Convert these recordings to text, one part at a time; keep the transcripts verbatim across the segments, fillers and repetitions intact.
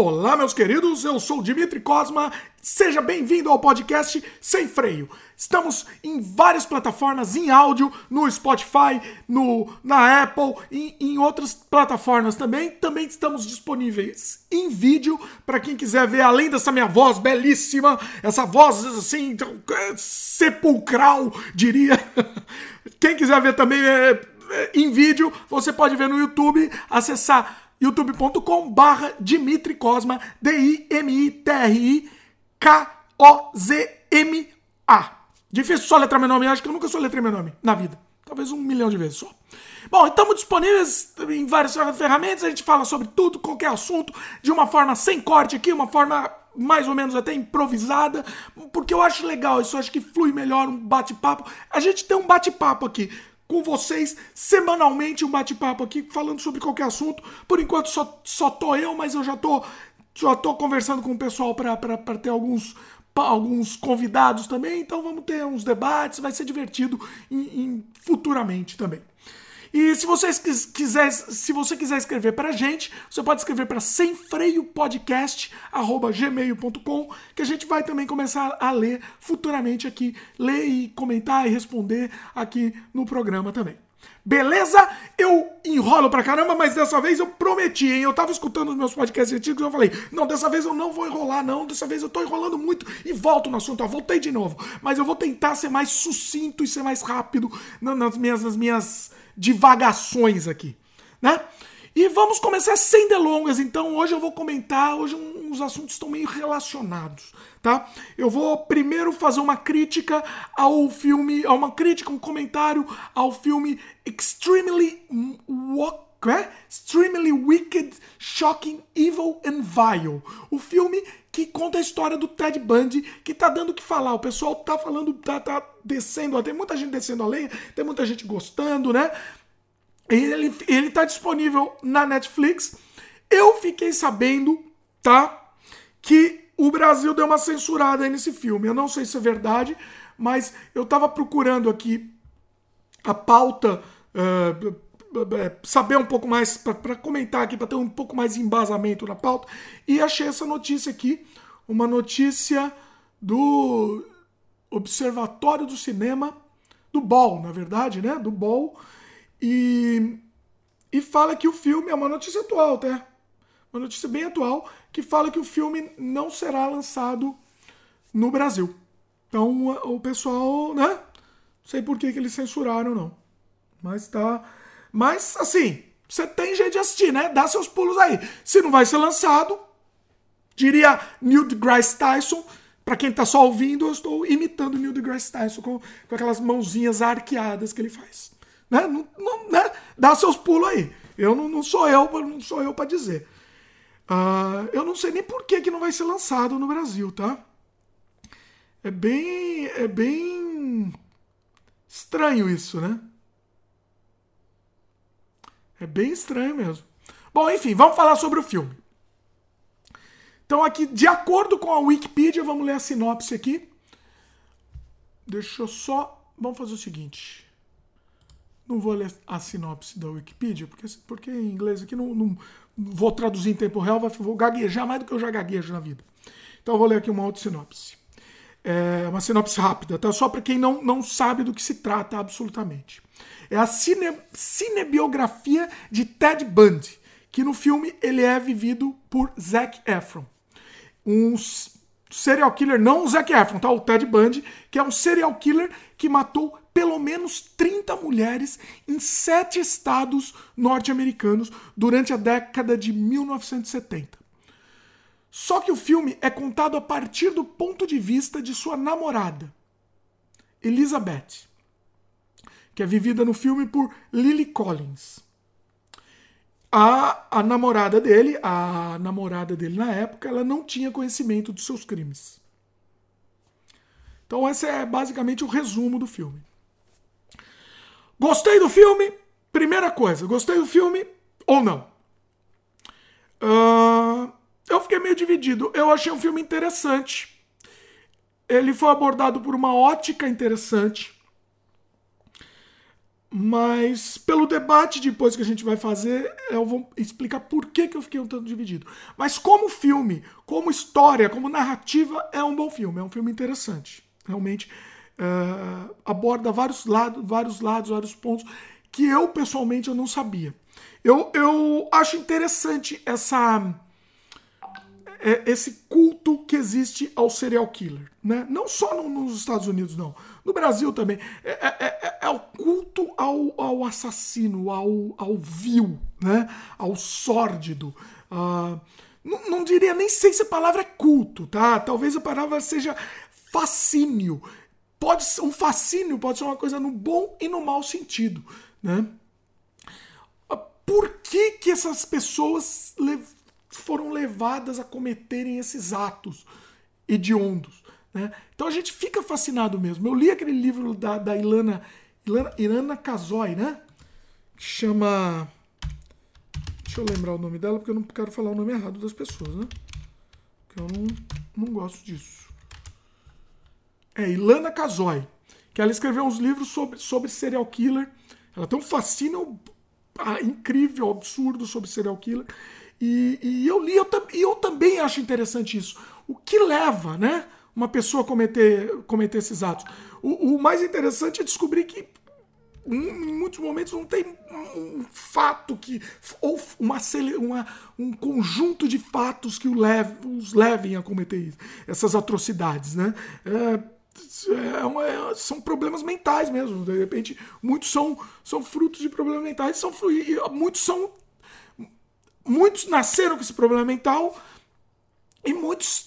Olá, meus queridos, eu sou o Dimitri Cosma, seja bem-vindo ao podcast Sem Freio. Estamos em várias plataformas, em áudio, no Spotify, no, na Apple e em outras plataformas também. Também estamos disponíveis em vídeo, para quem quiser ver, além dessa minha voz belíssima, essa voz assim, sepulcral, diria. Quem quiser ver também é, é, em vídeo, você pode ver no YouTube, acessar youtube ponto com barra Dimitri Cosma, D I M I T R I K O Z M A. Difícil só letrar meu nome, acho que eu nunca só letrei meu nome na vida. Talvez um milhão de vezes só. Bom, estamos disponíveis em várias ferramentas, a gente fala sobre tudo, qualquer assunto, de uma forma sem corte aqui, uma forma mais ou menos até improvisada, porque eu acho legal isso, eu acho que flui melhor um bate-papo. A gente tem um bate-papo aqui com vocês, semanalmente, um bate-papo aqui, falando sobre qualquer assunto. Por enquanto só, só tô eu, mas eu já tô, já tô conversando com o pessoal para ter alguns, pra, alguns convidados também, então vamos ter uns debates, vai ser divertido em, em, futuramente também. E se, vocês quis, quiser, se você quiser escrever pra gente, você pode escrever para sem freio podcast arroba gmail ponto com, que a gente vai também começar a ler futuramente aqui, ler e comentar e responder aqui no programa também. Beleza? Eu enrolo pra caramba, mas dessa vez eu prometi, hein? Eu tava escutando os meus podcasts antigos e eu falei, não, dessa vez eu não vou enrolar, não. Dessa vez eu tô enrolando muito e volto no assunto. Eu voltei de novo. Mas eu vou tentar ser mais sucinto e ser mais rápido nas minhas, nas minhas divagações aqui, né? E vamos começar sem delongas, então. Hoje eu vou comentar, hoje uns assuntos estão meio relacionados, tá? Eu vou primeiro fazer uma crítica ao filme, uma crítica, um comentário ao filme Extremely, é? Extremely Wicked, Shocking, Evil and Vile. O filme que conta a história do Ted Bundy, que tá dando o que falar. O pessoal tá falando, tá, tá descendo, tem muita gente descendo a lenha, tem muita gente gostando, né? Ele, ele tá disponível na Netflix. Eu fiquei sabendo, tá? Que o Brasil deu uma censurada aí nesse filme. Eu não sei se é verdade, mas eu tava procurando aqui a pauta, uh, saber um pouco mais, para comentar aqui, para ter um pouco mais de embasamento na pauta. E achei essa notícia aqui, uma notícia do Observatório do Cinema, do Bol, na verdade, né? Do Bol. E, e fala que o filme, é uma notícia atual até, uma notícia bem atual, que fala que o filme não será lançado no Brasil. Então o pessoal, né? Não sei por que, que eles censuraram, não. Mas tá. Mas assim, você tem jeito de assistir, né? Dá seus pulos aí. Se não vai ser lançado, diria Neil deGrasse Tyson. Pra quem tá só ouvindo, eu estou imitando Neil deGrasse Tyson com, com aquelas mãozinhas arqueadas que ele faz. Né? Não, não, né? Dá seus pulos aí. Eu não, não sou eu, não sou eu pra dizer. Uh, eu não sei nem por que, que não vai ser lançado no Brasil, tá? É bem, é bem estranho isso, né? É bem estranho mesmo. Bom, enfim, vamos falar sobre o filme. Então aqui, de acordo com a Wikipedia, vamos ler a sinopse aqui. Deixa eu só... Vamos fazer o seguinte... Não vou ler a sinopse da Wikipedia, porque, porque em inglês aqui não, não vou traduzir em tempo real, vou gaguejar mais do que eu já gaguejo na vida. Então eu vou ler aqui uma outra sinopse. É uma sinopse rápida, tá? Só para quem não, não sabe do que se trata absolutamente. É a cine, cinebiografia de Ted Bundy, que no filme ele é vivido por Zac Efron. Um serial killer, não o Zac Efron, tá? O Ted Bundy, que é um serial killer que matou pelo menos trinta mulheres em sete estados norte-americanos durante a década de mil novecentos e setenta. Só que o filme é contado a partir do ponto de vista de sua namorada, Elizabeth, que é vivida no filme por Lily Collins. A, a namorada dele, a namorada dele na época, ela não tinha conhecimento dos seus crimes. Então esse é basicamente o resumo do filme. Gostei do filme? Primeira coisa, gostei do filme ou não? Uh, eu fiquei meio dividido. Eu achei um filme interessante. Ele foi abordado por uma ótica interessante. Mas, pelo debate depois que a gente vai fazer, eu vou explicar por que, que eu fiquei um tanto dividido. Mas como filme, como história, como narrativa, é um bom filme. É um filme interessante. Realmente uh, aborda vários lados, vários lados, vários pontos que eu, pessoalmente, eu não sabia. Eu, eu acho interessante essa, esse culto que existe ao serial killer. Né? Não só no, nos Estados Unidos, não. No Brasil também. É, é, é, é o culto ao, ao assassino, ao, ao vil, né? Ao sórdido. Ah, não, não diria, nem sei se a palavra é culto, tá? Talvez a palavra seja fascínio. Pode ser, um fascínio pode ser uma coisa no bom e no mau sentido, né? Por que que essas pessoas le- foram levadas a cometerem esses atos hediondos, né? Então a gente fica fascinado mesmo. Eu li aquele livro da, da Ilana, Ilana, Ilana Casoy, né? Que chama... Deixa eu lembrar o nome dela, porque eu não quero falar o nome errado das pessoas, né? Porque eu não, não gosto disso. É Ilana Casoy, que ela escreveu uns livros sobre, sobre serial killer. Ela tem um fascínio incrível, absurdo sobre serial killer. E, e eu li, eu, e eu também acho interessante isso. O que leva, né, uma pessoa a cometer, cometer esses atos? O, o mais interessante é descobrir que em muitos momentos não tem um fato que, ou uma, uma, um conjunto de fatos que o leve, os levem a cometer isso, essas atrocidades, né? É, É uma, é, são problemas mentais mesmo. De repente, muitos são, são frutos de problemas mentais, são, muitos são muitos nasceram com esse problema mental e muitos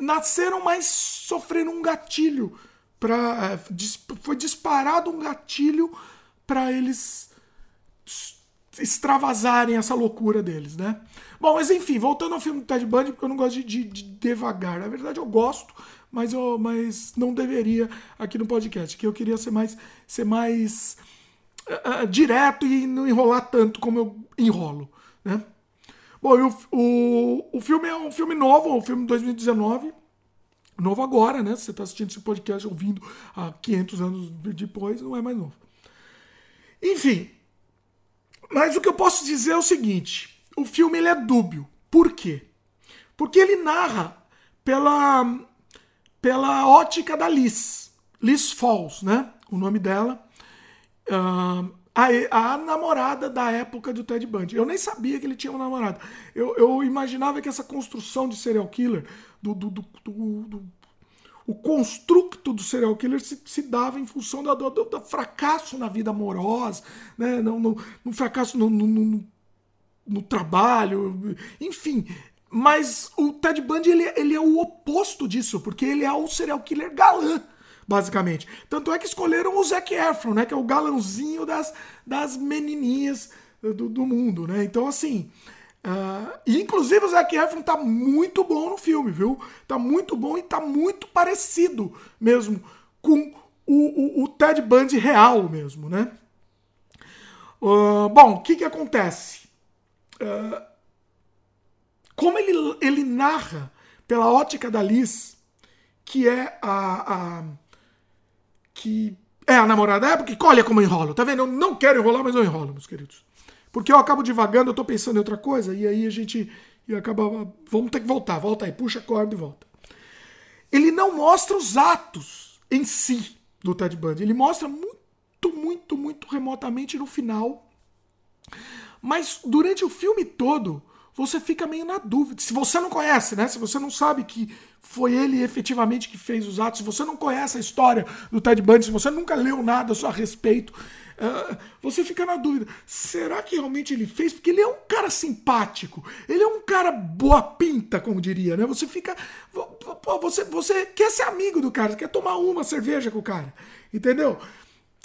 nasceram, mas sofreram um gatilho pra, foi disparado um gatilho para eles extravasarem essa loucura deles, né? Bom, mas enfim, voltando ao filme do Ted Bundy, porque eu não gosto de, de, de devagar, na verdade eu gosto, mas, eu, mas não deveria aqui no podcast, que eu queria ser mais, ser mais uh, uh, direto e não enrolar tanto como eu enrolo, né? Bom, o, o, o filme é um filme novo, um filme de dois mil e dezenove, novo agora, né? Se você está assistindo esse podcast, ouvindo há quinhentos anos depois, não é mais novo. Enfim, mas o que eu posso dizer é o seguinte, o filme ele é dúbio. Por quê? Porque ele narra pela... pela ótica da Liz, Liz Falls, né? O nome dela, uh, a, a namorada da época do Ted Bundy. Eu nem sabia que ele tinha uma namorada. Eu, eu imaginava que essa construção de serial killer, do, do, do, do, do, o construto do serial killer se, se dava em função do, do, do, do fracasso na vida amorosa, né? No, no, no fracasso no, no, no, no trabalho, enfim... Mas o Ted Bundy ele, ele é o oposto disso, porque ele é um serial killer galã, basicamente. Tanto é que escolheram o Zac Efron, né, que é o galãozinho das, das menininhas do, do mundo, né? Então, assim... Uh, e inclusive o Zac Efron tá muito bom no filme, viu? Tá muito bom e tá muito parecido mesmo com o, o, o Ted Bundy real mesmo, né? Uh, bom, o que que acontece? Uh, Como ele, ele narra pela ótica da Liz, que é a, a que é a namorada da época, que olha como eu enrolo, tá vendo? Eu não quero enrolar, mas eu enrolo, meus queridos. Porque eu acabo divagando, eu tô pensando em outra coisa, e aí a gente acaba... Vamos ter que voltar, volta aí, puxa a corda e volta. Ele não mostra os atos em si do Ted Bundy, ele mostra muito, muito, muito remotamente no final. Mas durante o filme todo... você fica meio na dúvida. Se você não conhece, né? Se você não sabe que foi ele efetivamente que fez os atos, se você não conhece a história do Ted Bundy, se você nunca leu nada a respeito, uh, você fica na dúvida. Será que realmente ele fez? Porque ele é um cara simpático. Ele é um cara boa pinta, como diria, né? Você fica... Você, você quer ser amigo do cara, quer tomar uma cerveja com o cara, entendeu?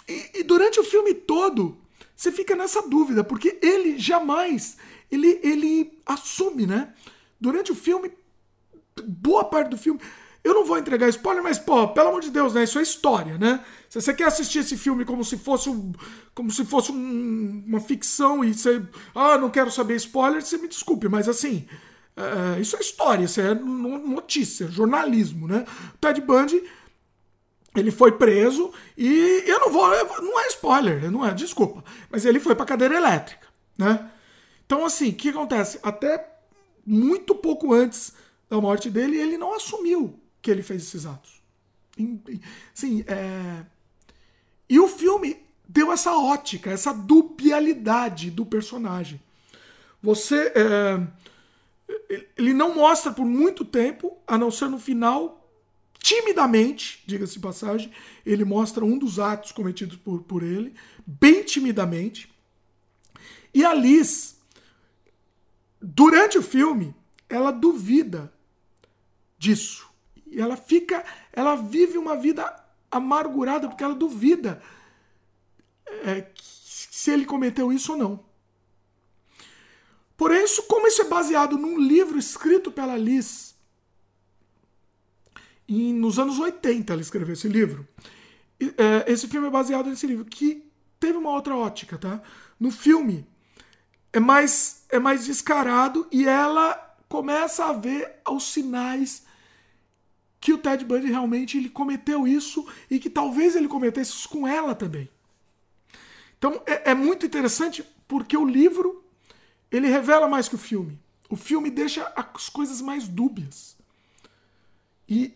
E, e durante o filme todo, você fica nessa dúvida, porque ele jamais... Ele, ele assume, né? Durante o filme, boa parte do filme... Eu não vou entregar spoiler, mas, pô, pelo amor de Deus, né? Isso é história, né? Se você quer assistir esse filme como se fosse, um, como se fosse um, uma ficção e você... Ah, não quero saber spoiler, você me desculpe, mas assim... Uh, isso é história, isso é notícia, jornalismo, né? Ted Bundy Ele foi preso e eu não vou... Eu, não é spoiler, não é, desculpa. Mas ele foi pra cadeira elétrica, né? Então, assim, o que acontece? Até muito pouco antes da morte dele, ele não assumiu que ele fez esses atos. Sim, é... E o filme deu essa ótica, essa dubialidade do personagem. Você... É... Ele não mostra por muito tempo, a não ser no final... Timidamente, diga-se de passagem, ele mostra um dos atos cometidos por, por ele, bem timidamente. E a Liz, durante o filme, ela duvida disso. E ela fica, ela vive uma vida amargurada porque ela duvida é, se ele cometeu isso ou não. Porém, isso, como isso é baseado num livro escrito pela Liz, E nos anos oitenta ela escreveu esse livro. Esse filme é baseado nesse livro, que teve uma outra ótica, tá? No filme é mais, é mais descarado e ela começa a ver os sinais que o Ted Bundy realmente ele cometeu isso e que talvez ele cometesse isso com ela também. Então é, é muito interessante porque o livro ele revela mais que o filme. O filme deixa as coisas mais dúbias. E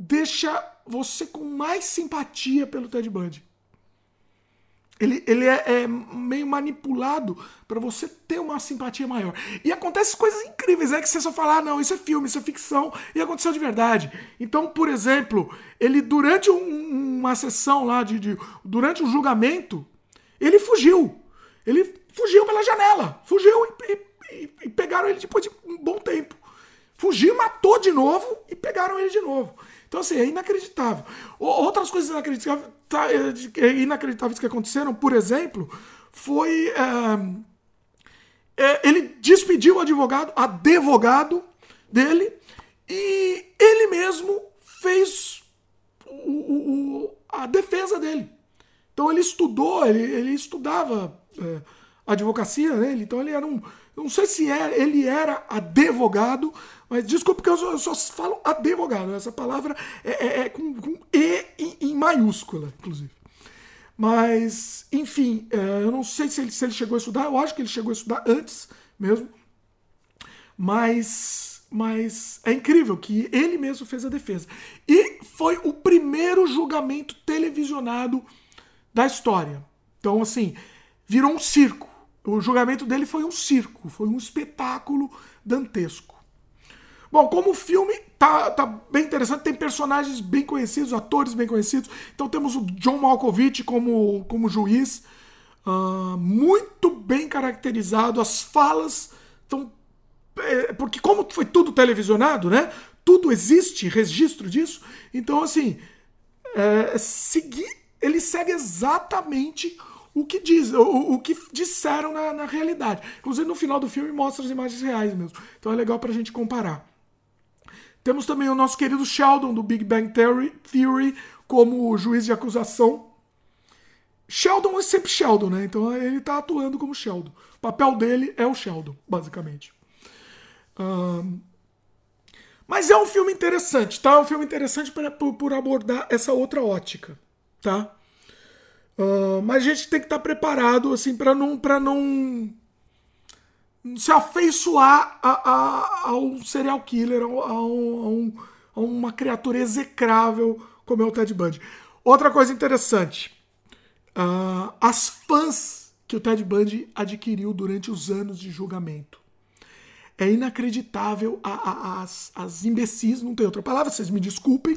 deixa você com mais simpatia pelo Ted Bundy. Ele, ele é, é meio manipulado para você ter uma simpatia maior. E acontecem coisas incríveis, é que você só fala, ah, não, isso é filme, isso é ficção, e aconteceu de verdade. Então, por exemplo, ele durante um, uma sessão lá, de, de, durante um julgamento, ele fugiu. Ele fugiu pela janela. Fugiu e, e, e pegaram ele depois de um bom tempo. Fugiu, matou de novo e pegaram ele de novo. Então, assim, é inacreditável. Outras coisas inacreditáveis que aconteceram, por exemplo, foi... É, é, ele despediu o advogado, advogado dele, e ele mesmo fez o, o, o, a defesa dele. Então, ele estudou, ele, ele estudava é, advocacia, né? Então, ele era um... Não sei se era, ele era advogado... Mas desculpa porque eu só, eu só falo advogado. Essa palavra é, é, é com, com E em, em maiúscula, inclusive. Mas, enfim, é, eu não sei se ele, se ele chegou a estudar. Eu acho que ele chegou a estudar antes mesmo. Mas, mas é incrível que ele mesmo fez a defesa. E foi o primeiro julgamento televisionado da história. Então, assim, virou um circo. O julgamento dele foi um circo. Foi um espetáculo dantesco. Bom, como o filme tá, tá bem interessante, tem personagens bem conhecidos, atores bem conhecidos. Então temos o John Malkovich como, como juiz, uh, muito bem caracterizado. As falas estão... É, porque como foi tudo televisionado, né? Tudo existe, registro disso. Então, assim, é, seguir, ele segue exatamente o que, diz, o, o que disseram na, na realidade. Inclusive, no final do filme, mostra as imagens reais mesmo. Então é legal pra gente comparar. Temos também o nosso querido Sheldon, do Big Bang Theory, Theory como juiz de acusação. Sheldon é sempre Sheldon, né? Então ele tá atuando como Sheldon. O papel dele é o Sheldon, basicamente. Um... Mas é um filme interessante, tá? É um filme interessante pra, por, por abordar essa outra ótica, tá? Uh, mas a gente tem que estar preparado, assim, pra não... Pra não... se afeiçoar a, a, a um serial killer, a, um, a, um, a uma criatura execrável como é o Ted Bundy. Outra coisa interessante, uh, as fãs que o Ted Bundy adquiriu durante os anos de julgamento. É inacreditável a, a, as, as imbecis, não tem outra palavra, vocês me desculpem,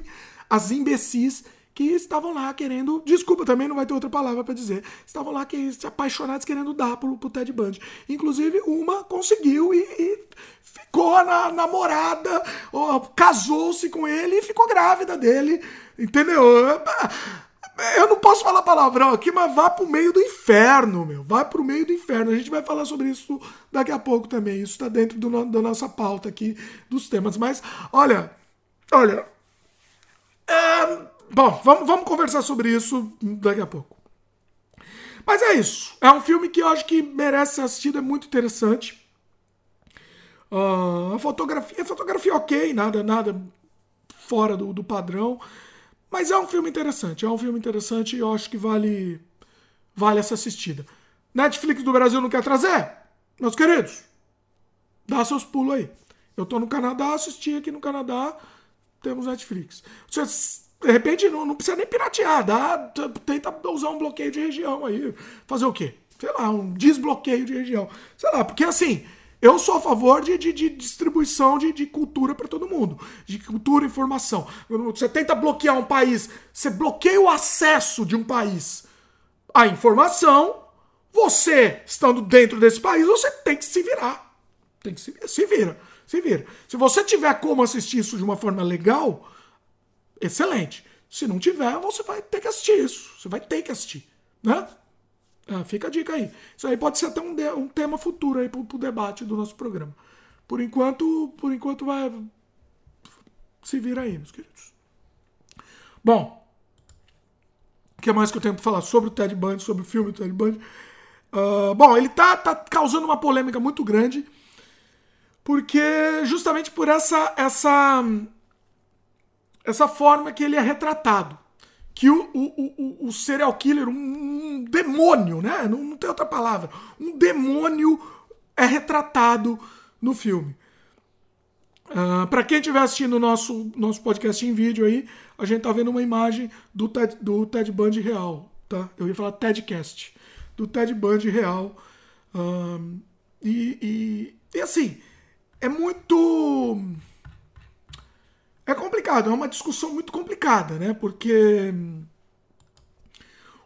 as imbecis que estavam lá querendo, desculpa, também não vai ter outra palavra pra dizer, estavam lá que, se apaixonados querendo dar pro, pro Ted Bundy. Inclusive, uma conseguiu e, e ficou na namorada, ó, casou-se com ele e ficou grávida dele, entendeu? Eu não posso falar palavrão aqui, mas vá pro meio do inferno, meu, vá pro meio do inferno. A gente vai falar sobre isso daqui a pouco também, isso tá dentro do, da nossa pauta aqui, dos temas, mas, olha, olha, é... Bom, vamos, vamos conversar sobre isso daqui a pouco. Mas é isso. É um filme que eu acho que merece ser assistido, é muito interessante. Uh, a fotografia, a fotografia ok, nada, nada fora do, do padrão. Mas é um filme interessante, é um filme interessante e eu acho que vale, vale essa assistida. Netflix do Brasil não quer trazer? Meus queridos, dá seus pulos aí. Eu tô no Canadá, assisti aqui no Canadá, temos Netflix. Vocês, de repente, não, não precisa nem piratear, dá, tenta usar um bloqueio de região aí. Fazer o quê? Sei lá, um desbloqueio de região. Sei lá, porque assim... Eu sou a favor de, de, de distribuição de, de cultura para todo mundo. De cultura e informação. Você tenta bloquear um país, você bloqueia o acesso de um país à informação, você, estando dentro desse país, você tem que se virar. Tem que se, se vira. Se vira. Se você tiver como assistir isso de uma forma legal, excelente. Se não tiver, você vai ter que assistir isso. Você vai ter que assistir, né? Ah, fica a dica aí. Isso aí pode ser até um, de, um tema futuro aí pro, pro debate do nosso programa. Por enquanto, por enquanto vai... Se vira aí, meus queridos. Bom, o que mais que eu tenho pra falar sobre o Ted Bundy, sobre o filme do Ted Bundy? Uh, bom, ele tá, tá causando uma polêmica muito grande, porque justamente por essa, essa, essa forma que ele é retratado. Que o, o, o, o serial killer, um, um demônio, né? Não, não tem outra palavra. Um demônio é retratado no filme. Uh, para quem estiver assistindo o nosso, nosso podcast em vídeo aí, a gente tá vendo uma imagem do Ted, do Ted Bundy real, tá? Eu ia falar Tedcast. Do Ted Bundy real. Uh, e, e, e assim, é muito... É complicado, é uma discussão muito complicada, né? Porque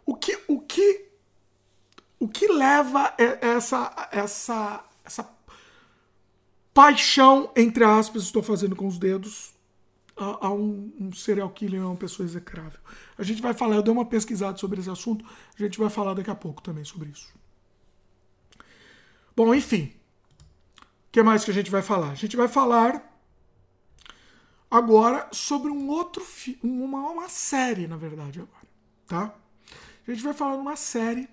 o que, o que, o que leva essa, essa, essa paixão, entre aspas, estou fazendo com os dedos, a, a um, um serial killer, a uma pessoa execrável? A gente vai falar, eu dei uma pesquisada sobre esse assunto, a gente vai falar daqui a pouco também sobre isso. Bom, enfim, o que mais que a gente vai falar? A gente vai falar... agora sobre um outro fi- uma, uma série, na verdade, agora, tá? A gente vai falar de uma série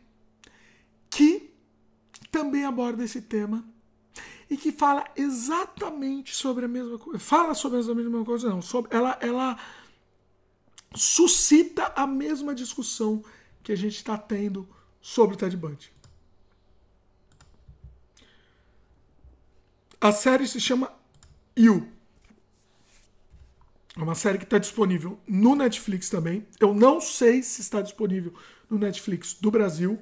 que também aborda esse tema e que fala exatamente sobre a mesma coisa. Fala sobre a mesma coisa, não. Sobre, ela, ela suscita a mesma discussão que a gente está tendo sobre o Ted Bundy. A série se chama You. É uma série que está disponível no Netflix também. Eu não sei se está disponível no Netflix do Brasil,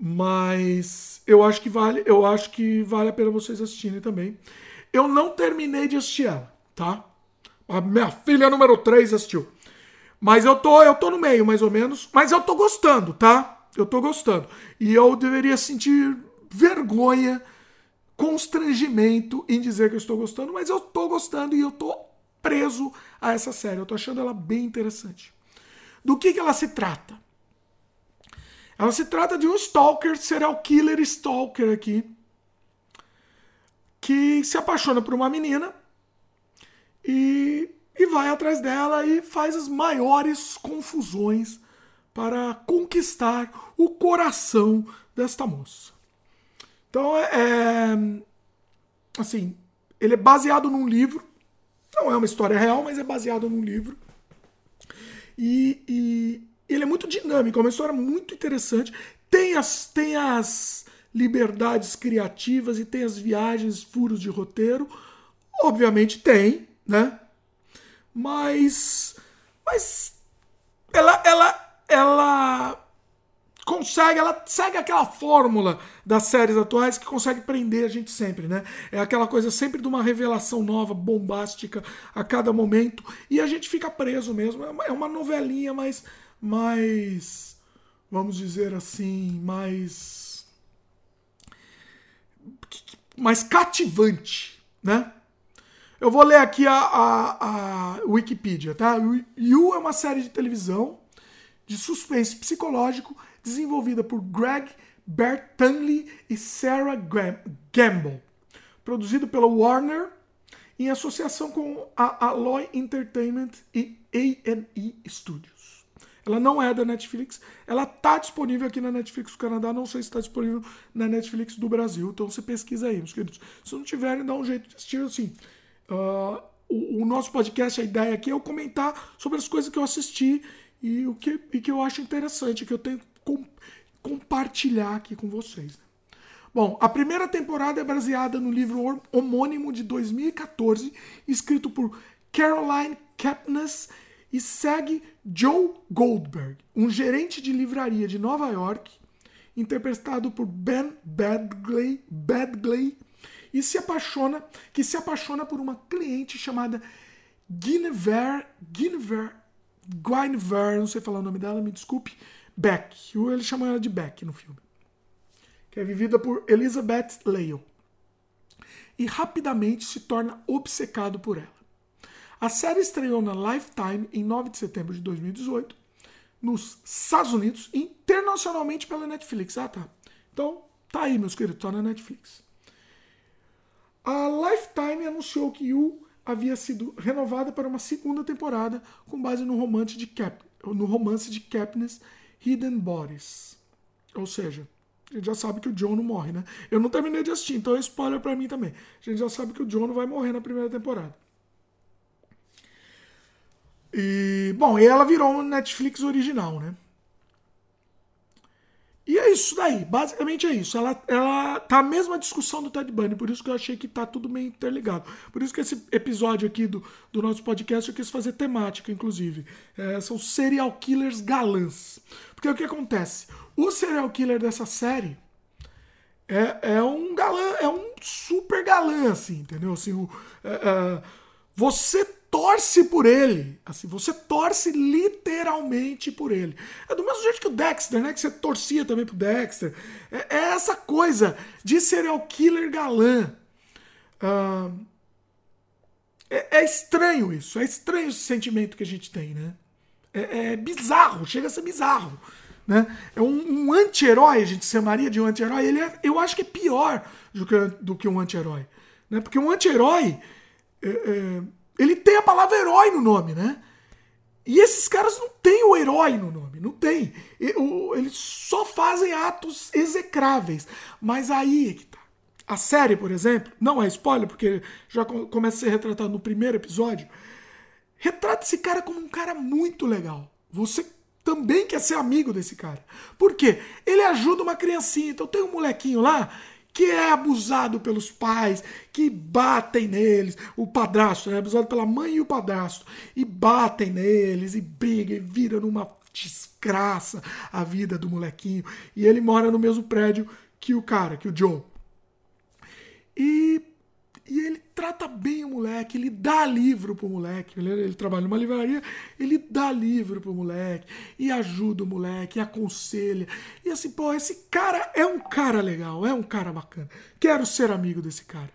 mas eu acho que vale, eu acho que vale a pena vocês assistirem também. Eu não terminei de assistir ela, tá? A minha filha número três assistiu. Mas eu tô, eu tô no meio, mais ou menos. Mas eu tô gostando, tá? Eu tô gostando. E eu deveria sentir vergonha, constrangimento em dizer que eu estou gostando, mas eu tô gostando e eu tô preso a essa série. Eu tô achando ela bem interessante. Do que que ela se trata? Ela se trata de um stalker, serial killer stalker aqui, que se apaixona por uma menina e, e vai atrás dela e faz as maiores confusões para conquistar o coração desta moça. Então, é, assim, ele é baseado num livro. Não é uma história real, mas é baseado num livro. E, e ele é muito dinâmico, é uma história muito interessante. Tem as, tem as liberdades criativas e tem as viagens, furos de roteiro. Obviamente tem, né? Mas, mas ela, ela, ela consegue, ela segue aquela fórmula das séries atuais que consegue prender a gente sempre, né? É aquela coisa sempre de uma revelação nova, bombástica a cada momento, e a gente fica preso mesmo. É uma novelinha mais, mais, vamos dizer assim, mais, mais cativante, né? Eu vou ler aqui a, a, a Wikipedia, tá? You é uma série de televisão de suspense psicológico desenvolvida por Greg Bertanelli e Sarah Gamble, produzido pela Warner em associação com a Alloy Entertainment e A and E Studios. Ela não é da Netflix, ela está disponível aqui na Netflix do Canadá, não sei se está disponível na Netflix do Brasil, então você pesquisa aí, meus queridos. Se não tiverem, dá um jeito de assistir, assim, uh, o, o nosso podcast, a ideia aqui é eu comentar sobre as coisas que eu assisti e o que, e que eu acho interessante, que eu tenho que com, compartilhar aqui com vocês. Bom, a primeira temporada é baseada no livro homônimo de dois mil e catorze, escrito por Caroline Kepnes, e segue Joe Goldberg, um gerente de livraria de Nova York, interpretado por Ben Badgley, Badgley e se apaixona, que se apaixona por uma cliente chamada Guinevere, Guinevere, Guinevere, não sei falar o nome dela, me desculpe, Beck. Ele chamou ela de Beck no filme. Que é vivida por Elizabeth Lale, e rapidamente se torna obcecado por ela. A série estreou na Lifetime em nove de setembro de dois mil e dezoito, nos Estados Unidos e internacionalmente pela Netflix. Ah, tá. Então, tá aí, meus queridos, tá na Netflix. A Lifetime anunciou que You havia sido renovada para uma segunda temporada com base no romance de, Cap... no romance de Kepnes, Hidden Bodies. Ou seja, a gente já sabe que o John não morre, né? Eu não terminei de assistir, então é spoiler pra mim também. A gente já sabe que o John não vai morrer na primeira temporada. E, bom, e ela virou um Netflix original, né? E é isso daí, basicamente é isso. Ela, ela tá a mesma discussão do Ted Bundy, por isso que eu achei que tá tudo meio interligado. Por isso que esse episódio aqui do, do nosso podcast eu quis fazer temática, inclusive. É, são serial killers galãs. Porque o que acontece? O serial killer dessa série é, é um galã, é um super galã, assim, entendeu? Assim, o, é, é, você torce por ele, assim, você torce literalmente por ele. É do mesmo jeito que o Dexter, né, que você torcia também pro Dexter. É, é essa coisa de serial killer galã. Ah, é, é estranho isso, é estranho esse sentimento que a gente tem, né? É, é bizarro, chega a ser bizarro, né? É um, um anti-herói, a gente chamaria de um anti-herói. Ele é, eu acho que é pior do que, do que um anti-herói, né? Porque um anti-herói é, é, ele tem a palavra herói no nome, né? E esses caras não têm o herói no nome, não tem. Eles só fazem atos execráveis. Mas aí é que tá. A série, por exemplo, não é spoiler, porque já começa a ser retratado no primeiro episódio, retrata esse cara como um cara muito legal. Você também quer ser amigo desse cara. Por quê? Ele ajuda uma criancinha. Então tem um molequinho lá que é abusado pelos pais, que batem neles, o padrasto, né? Abusado pela mãe e o padrasto, e batem neles, e brigam, e vira numa desgraça a vida do molequinho, e ele mora no mesmo prédio que o cara, que o Joe. E, e ele trata bem o moleque, ele dá livro pro moleque, ele, ele trabalha numa livraria, ele dá livro pro moleque, e ajuda o moleque, e aconselha, e assim, pô, esse cara é um cara legal, é um cara bacana, quero ser amigo desse cara.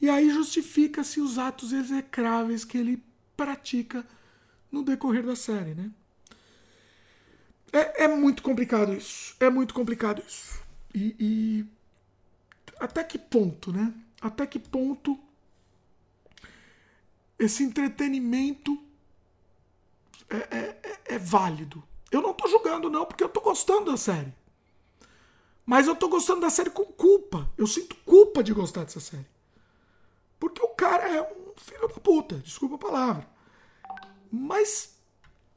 E aí justifica-se os atos execráveis que ele pratica no decorrer da série, né? É, é muito complicado isso, é muito complicado isso. E, e até que ponto, né? Até que ponto esse entretenimento é, é, é válido. Eu não tô julgando, não, porque eu tô gostando da série. Mas eu tô gostando da série com culpa. Eu sinto culpa de gostar dessa série. Porque o cara é um filho da puta, desculpa a palavra. Mas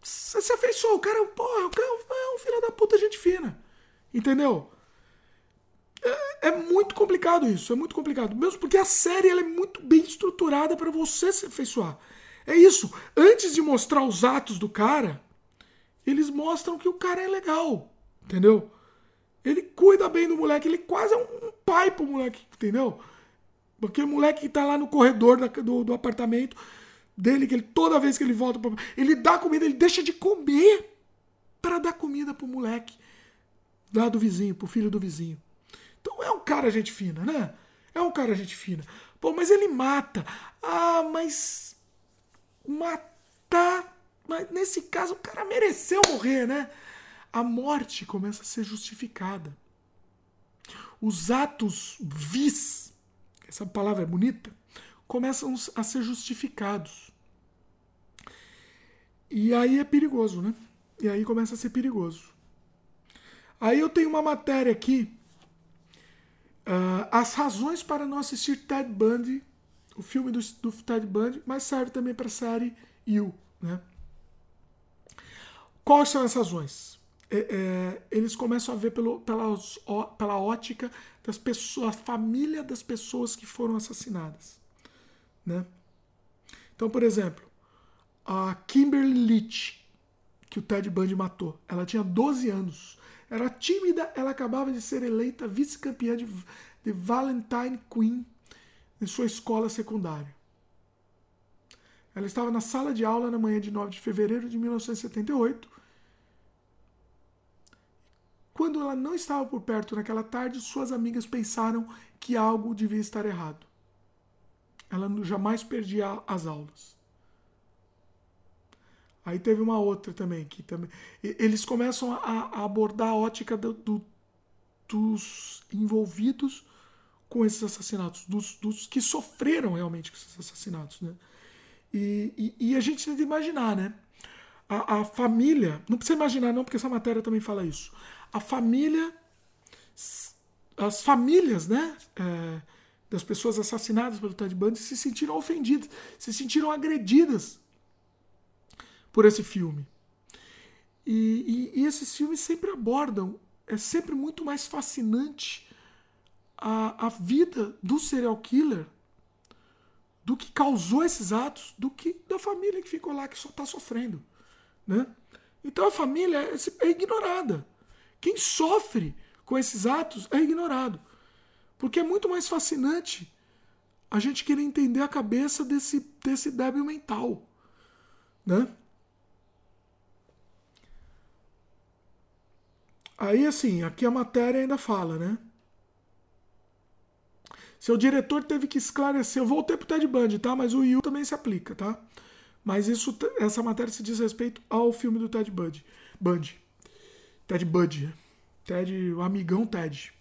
você se afeiçoou, o cara é um, porra, o cara é um filho da puta, gente fina. Entendeu? É muito complicado isso, é muito complicado. Mesmo porque a série ela é muito bem estruturada para você se afeiçoar. É isso. Antes de mostrar os atos do cara, eles mostram que o cara é legal, entendeu? Ele cuida bem do moleque, ele quase é um pai pro moleque, entendeu? Porque o moleque que tá lá no corredor da, do, do apartamento dele, que ele, toda vez que ele volta, pra, ele dá comida, ele deixa de comer para dar comida pro moleque lá do vizinho, pro filho do vizinho. Então é um cara gente fina, né? É um cara gente fina. Pô, mas ele mata. Ah, mas... Matar... Mas nesse caso o cara mereceu morrer, né? A morte começa a ser justificada. Os atos vis... Essa palavra é bonita? Começam a ser justificados. E aí é perigoso, né? E aí começa a ser perigoso. Aí eu tenho uma matéria aqui. Uh, as razões para não assistir Ted Bundy o filme do, do Ted Bundy, mas serve também para a série You, né? Quais são as razões? É, é, eles começam a ver pelo, pelas, ó, pela ótica das pessoas, a família das pessoas que foram assassinadas, né? Então, por exemplo, a Kimberly Leach, que o Ted Bundy matou, ela tinha doze anos, era tímida, ela acabava de ser eleita vice-campeã de, de Valentine Queen em sua escola secundária. Ela estava na sala de aula na manhã de nove de fevereiro de mil novecentos e setenta e oito. Quando ela não estava por perto naquela tarde, suas amigas pensaram que algo devia estar errado. Ela jamais perdia as aulas. Aí teve uma outra também, que também eles começam a, a abordar a ótica do, do, dos envolvidos com esses assassinatos, dos, dos que sofreram realmente com esses assassinatos, né? E, e, e a gente tem que imaginar, né? A, a família, não precisa imaginar não, porque essa matéria também fala isso. A família, as famílias, né, é, das pessoas assassinadas pelo Ted Bundy se sentiram ofendidas, se sentiram agredidas por esse filme. E, e, e esses filmes sempre abordam, é sempre muito mais fascinante a, a vida do serial killer, do que causou esses atos, do que da família que ficou lá, que só está sofrendo, né? Então a família é, é ignorada. Quem sofre com esses atos é ignorado. Porque é muito mais fascinante a gente querer entender a cabeça desse, desse débil mental, né? Aí, assim, aqui a matéria ainda fala, né? Seu diretor teve que esclarecer. Eu voltei pro Ted Bundy, tá? Mas o You também se aplica, tá? Mas isso, essa matéria se diz respeito ao filme do Ted Bundy. Bundy. Ted Bundy. Ted, o amigão Ted.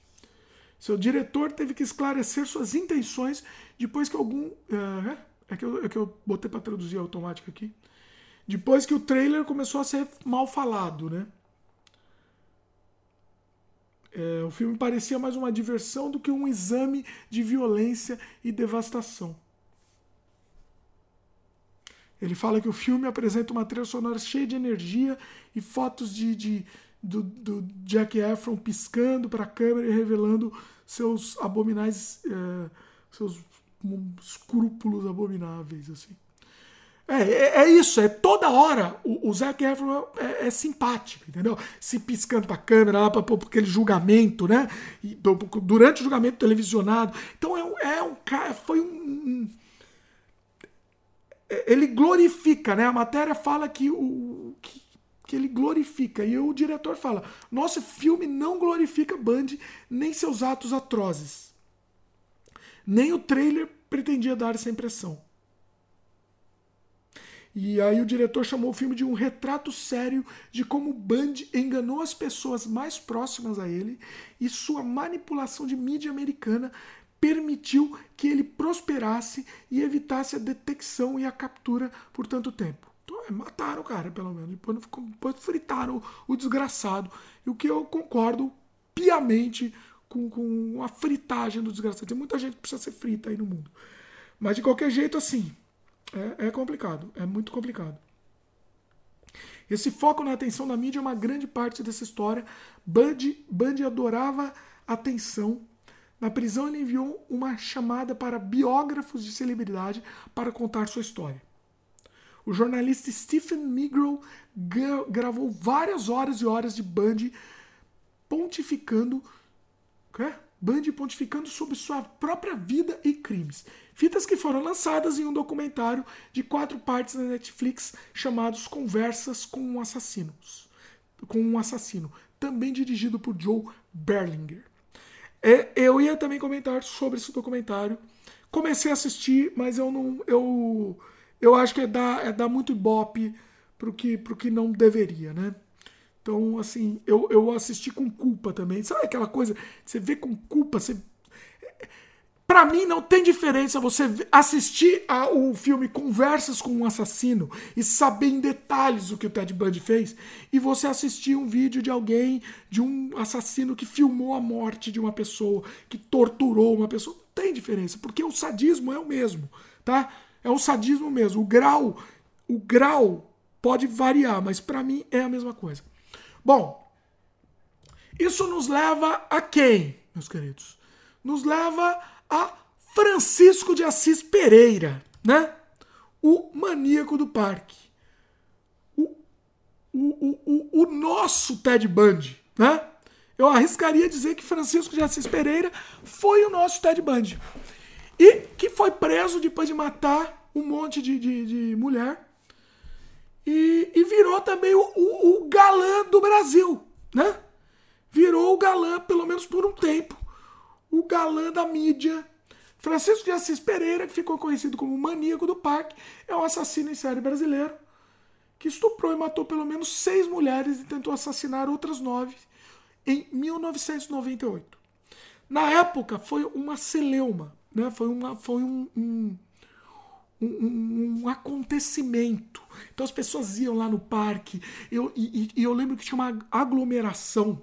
Seu diretor teve que esclarecer suas intenções depois que algum... Uh, é, que eu, é que eu botei para traduzir automático aqui. Depois que o trailer começou a ser mal falado, né? É, o filme parecia mais uma diversão do que um exame de violência e devastação. Ele fala que o filme apresenta uma trilha sonora cheia de energia e fotos de, de, do, do Zac Efron piscando para a câmera e revelando seus abominais, é, seus escrúpulos abomináveis, assim. É, é, é isso, é toda hora o, o Zac Efron é, é simpático, entendeu? Se piscando pra câmera, lá pra, pra, pra aquele julgamento, né? E, durante o julgamento televisionado. Então é um, é um cara, foi um... um é, ele glorifica, né? A matéria fala que, o, que, que ele glorifica. E o diretor fala, nosso filme não glorifica Bundy, nem seus atos atrozes. Nem o trailer pretendia dar essa impressão. E aí o diretor chamou o filme de um retrato sério de como Bundy enganou as pessoas mais próximas a ele e sua manipulação de mídia americana permitiu que ele prosperasse e evitasse a detecção e a captura por tanto tempo. Então, é, mataram o cara, pelo menos. Depois, depois fritaram o, o desgraçado. E o que eu concordo piamente com, com a fritagem do desgraçado. Tem muita gente que precisa ser frita aí no mundo. Mas de qualquer jeito, assim... É, é complicado, é muito complicado. Esse foco na atenção da mídia é uma grande parte dessa história. Bundy, Bundy adorava atenção. Na prisão ele enviou uma chamada para biógrafos de celebridade para contar sua história. O jornalista Stephen Migro gra- gravou várias horas e horas de Bundy pontificando... Quê? Bundy pontificando sobre sua própria vida e crimes. Fitas que foram lançadas em um documentário de quatro partes na Netflix chamados Conversas com um Assassino, com um assassino, também dirigido por Joe Berlinger. É, eu ia também comentar sobre esse documentário. Comecei a assistir, mas eu não, eu, eu acho que é dar, é dar muito ibope pro que, pro que não deveria, né? Então, assim, eu, eu assisti com culpa também. Sabe aquela coisa? Você vê com culpa, você... Pra mim não tem diferença você assistir a, o filme Conversas com um Assassino e saber em detalhes o que o Ted Bundy fez e você assistir um vídeo de alguém, de um assassino que filmou a morte de uma pessoa, que torturou uma pessoa. Não tem diferença, porque o sadismo é o mesmo, tá? É o sadismo mesmo. O grau, o grau pode variar, mas pra mim é a mesma coisa. Bom, isso nos leva a quem, meus queridos? Nos leva a Francisco de Assis Pereira, né? O maníaco do parque. O, o, o, o nosso Ted Bundy, né? Eu arriscaria dizer que Francisco de Assis Pereira foi o nosso Ted Bundy. E que foi preso depois de matar um monte de, de, de mulher. E, e virou também o, o, o galã do Brasil, né? Virou o galã, pelo menos por um tempo, o galã da mídia. Francisco de Assis Pereira, que ficou conhecido como Maníaco do Parque, é um assassino em série brasileiro que estuprou e matou pelo menos seis mulheres e tentou assassinar outras nove em mil novecentos e noventa e oito. Na época, foi uma celeuma, né? Foi, uma, foi um, um, um, um acontecimento. Então as pessoas iam lá no parque eu, e, e eu lembro que tinha uma aglomeração.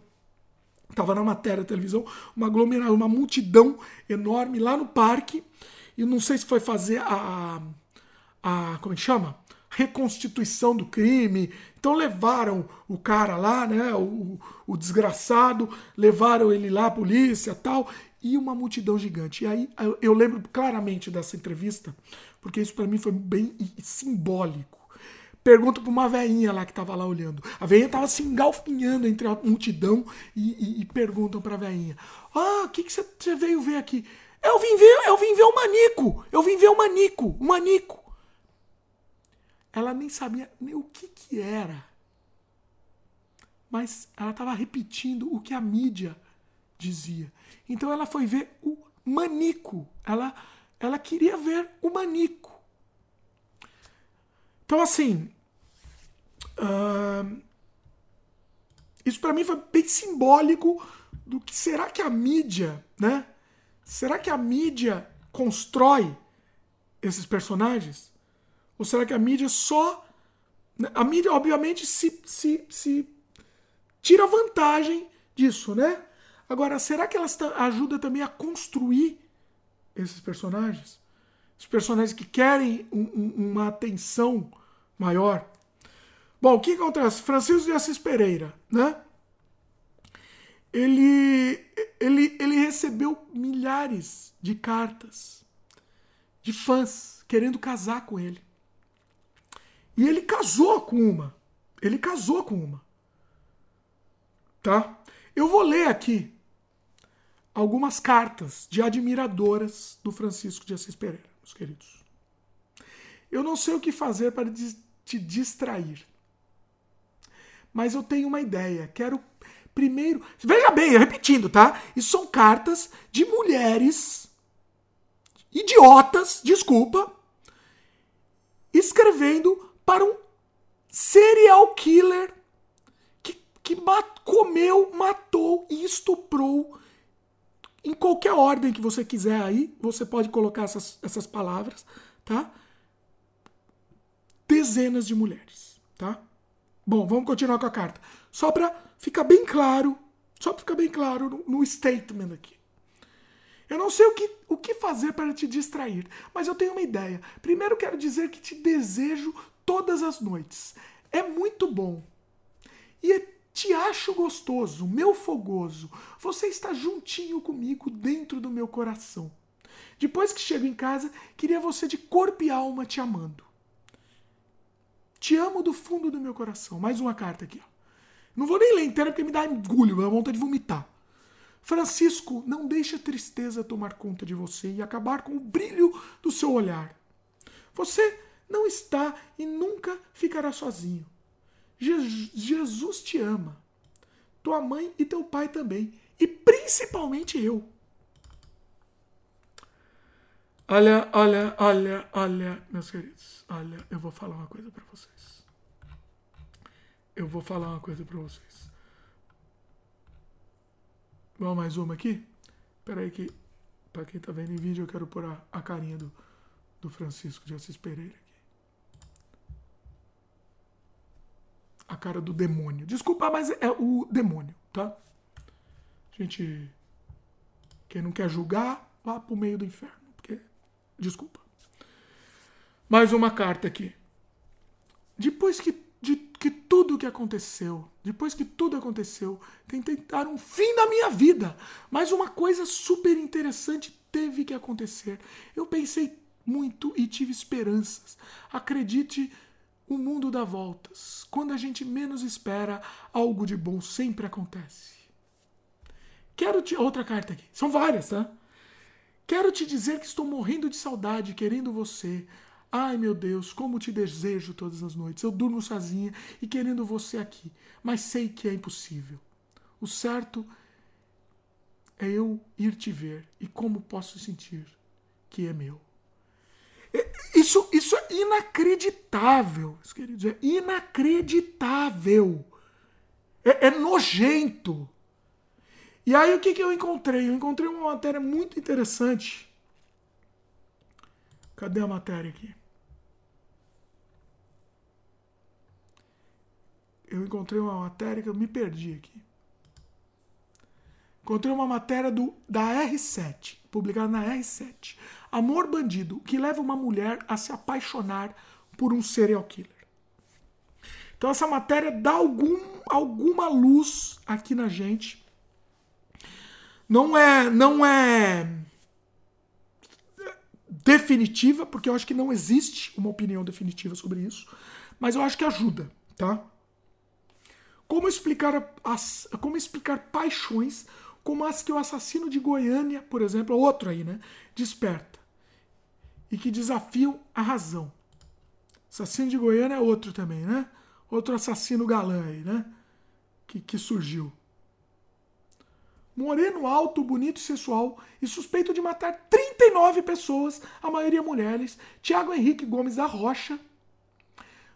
Estava na matéria da televisão, uma aglomeração, uma multidão enorme lá no parque. E não sei se foi fazer a, a como é que chama? Reconstituição do crime. Então levaram o cara lá, né? O, o desgraçado, levaram ele lá, a polícia e tal. E uma multidão gigante. E aí eu, eu lembro claramente dessa entrevista, porque isso para mim foi bem simbólico. Pergunta pra uma veinha lá que tava lá olhando. A veinha tava se engalfinhando entre a multidão e, e, e perguntam pra veinha: ah, o que que você veio ver aqui? Eu vim ver, eu vim ver o manico! Eu vim ver o manico! O manico! Ela nem sabia nem o que que era. Mas ela tava repetindo o que a mídia dizia. Então ela foi ver o manico. Ela, ela queria ver o manico. Então, assim, uh, isso para mim foi bem simbólico do que será que a mídia, né? Será que a mídia constrói esses personagens? Ou será que a mídia só... A mídia, obviamente, se, se, se tira vantagem disso, né? Agora, será que ela ajuda também a construir esses personagens? Os personagens que querem um, um, uma atenção maior. Bom, o que acontece? Francisco de Assis Pereira, né? Ele, ele, ele recebeu milhares de cartas de fãs querendo casar com ele. E ele casou com uma. Ele casou com uma. Tá? Eu vou ler aqui algumas cartas de admiradoras do Francisco de Assis Pereira. Queridos, eu não sei o que fazer para te distrair, mas eu tenho uma ideia. Quero primeiro, veja bem, repetindo, tá? Isso são cartas de mulheres idiotas, desculpa, escrevendo para um serial killer que, que mat, comeu, matou e estuprou. Em qualquer ordem que você quiser aí, você pode colocar essas, essas palavras, tá? Dezenas de mulheres, tá? Bom, vamos continuar com a carta. Só pra ficar bem claro, só pra ficar bem claro no, no statement aqui. Eu não sei o que, o que fazer para te distrair, mas eu tenho uma ideia. Primeiro quero dizer que te desejo todas as noites. É muito bom. E é te acho gostoso, meu fogoso. Você está juntinho comigo dentro do meu coração. Depois que chego em casa, queria você de corpo e alma te amando. Te amo do fundo do meu coração. Mais uma carta aqui. Ó. Não vou nem ler inteira porque me dá engulho, me dá vontade de vomitar. Francisco, não deixe a tristeza tomar conta de você e acabar com o brilho do seu olhar. Você não está e nunca ficará sozinho. Jesus te ama, tua mãe e teu pai também, e principalmente eu. Olha, olha, olha, olha, meus queridos, olha, eu vou falar uma coisa pra vocês. Eu vou falar uma coisa pra vocês. Vamos mais uma aqui? Peraí que Para quem tá vendo em vídeo, eu quero pôr a, a carinha do, do Francisco de Assis Pereira aqui. A cara do demônio. Desculpa, mas é o demônio, tá? A gente... Quem não quer julgar, vá pro meio do inferno. Porque... Desculpa. Mais uma carta aqui. Depois que, de, que tudo que aconteceu, depois que tudo aconteceu, tentei dar um fim na minha vida. Mas uma coisa super interessante teve que acontecer. Eu pensei muito e tive esperanças. Acredite, o mundo dá voltas. Quando a gente menos espera, algo de bom sempre acontece. Quero te... Outra carta aqui. São várias, tá? Quero te dizer que estou morrendo de saudade, querendo você... Ai, meu Deus, como te desejo todas as noites. Eu durmo sozinha e querendo você aqui. Mas sei que é impossível. O certo é eu ir te ver. E como posso sentir que é meu. Isso, isso é inacreditável, meus queridos. É inacreditável. É, é nojento. E aí, o que, que eu encontrei? Eu encontrei uma matéria muito interessante. Cadê a matéria aqui? Eu encontrei uma matéria que eu me perdi aqui. Encontrei uma matéria do, da R sete, publicada na R sete. Amor Bandido, que leva uma mulher a se apaixonar por um serial killer. Então essa matéria dá algum, alguma luz aqui na gente. Não é... Não é... definitiva, porque eu acho que não existe uma opinião definitiva sobre isso, mas eu acho que ajuda, tá? Como explicar, as, como explicar paixões como as que o assassino de Goiânia, por exemplo, outro aí, né? Desperta. E que desafiam a razão. Assassino de Goiânia é outro também, né? Outro assassino galã aí, né? Que, que surgiu. Moreno, alto, bonito e sensual e suspeito de matar trinta e nove pessoas, a maioria mulheres, Tiago Henrique Gomes da Rocha,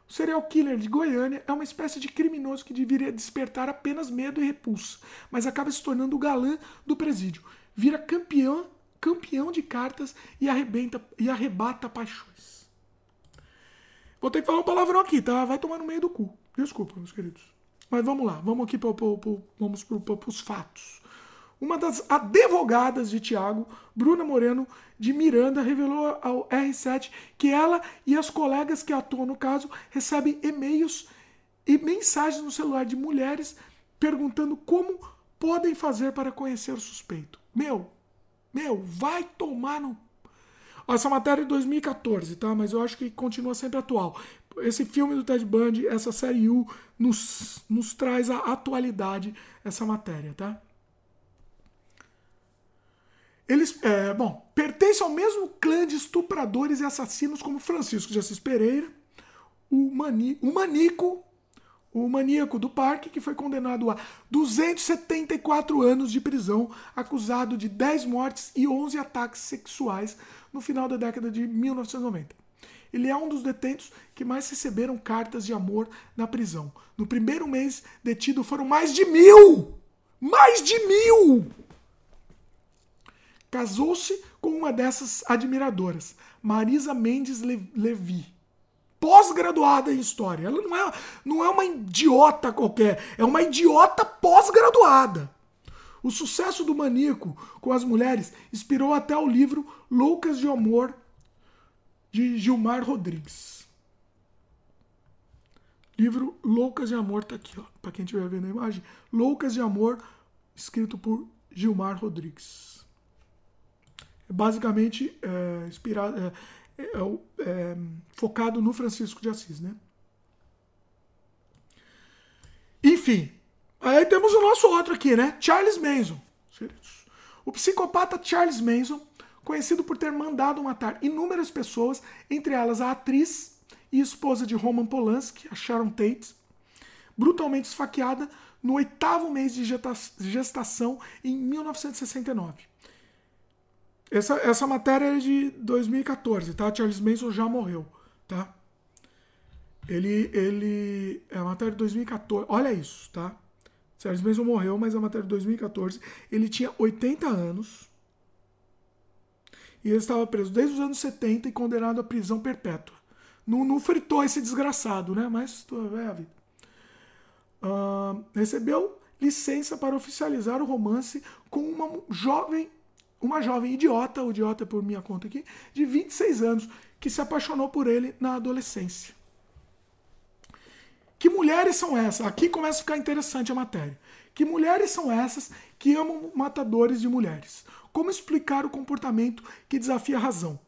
o serial killer de Goiânia, é uma espécie de criminoso que deveria despertar apenas medo e repulsa, mas acaba se tornando o galã do presídio, vira campeão, campeão de cartas e, arrebenta, e arrebata paixões. Vou ter que falar um palavrão aqui, tá? Vai tomar no meio do cu. Desculpa, meus queridos. Mas vamos lá, vamos aqui para os fatos. Uma das advogadas de Tiago, Bruna Moreno de Miranda, revelou ao R sete que ela e as colegas que atuam no caso recebem e-mails e mensagens no celular de mulheres perguntando como podem fazer para conhecer o suspeito. Meu, meu, vai tomar no... Essa matéria é de dois mil e catorze, tá? Mas eu acho que continua sempre atual. Esse filme do Ted Bundy, essa série You, nos, nos traz a atualidade essa matéria, tá? Eles, é, bom, pertencem ao mesmo clã de estupradores e assassinos como Francisco de Assis Pereira, o, mani, o manico, o maníaco do parque, que foi condenado a duzentos e setenta e quatro anos de prisão, acusado de dez mortes e onze ataques sexuais no final da década de mil novecentos e noventa. Ele é um dos detentos que mais receberam cartas de amor na prisão. No primeiro mês detido foram mais de mil! Mais de mil! Casou-se com uma dessas admiradoras, Marisa Mendes Le- Levi, pós-graduada em História. Ela não é, não é uma idiota qualquer, é uma idiota pós-graduada. O sucesso do maníaco com as mulheres inspirou até o livro Loucas de Amor, de Gilmar Rodrigues. Livro Loucas de Amor tá aqui, ó, para quem estiver vendo a imagem. Loucas de Amor, escrito por Gilmar Rodrigues. Basicamente é, inspirado, é, é, é, focado no Francisco de Assis, né? Enfim, aí temos o nosso outro aqui, né? Charles Manson. O psicopata Charles Manson, conhecido por ter mandado matar inúmeras pessoas, entre elas a atriz e esposa de Roman Polanski, a Sharon Tate, brutalmente esfaqueada no oitavo mês de gestação em mil novecentos e sessenta e nove. Essa, essa matéria é de dois mil e catorze, tá? Charles Manson já morreu, tá? Ele, ele... É a matéria de dois mil e catorze. Olha isso, tá? Charles Manson morreu, mas a matéria de dois mil e catorze. Ele tinha oitenta anos. E ele estava preso desde os anos setenta e condenado à prisão perpétua. Não, não fritou esse desgraçado, né? Mas é a vida. Uh, recebeu licença para oficializar o romance com uma jovem, uma jovem idiota, o idiota por minha conta aqui, de vinte e seis anos, que se apaixonou por ele na adolescência. Que mulheres são essas? Aqui começa a ficar interessante a matéria. Que mulheres são essas que amam matadores de mulheres? Como explicar o comportamento que desafia a razão?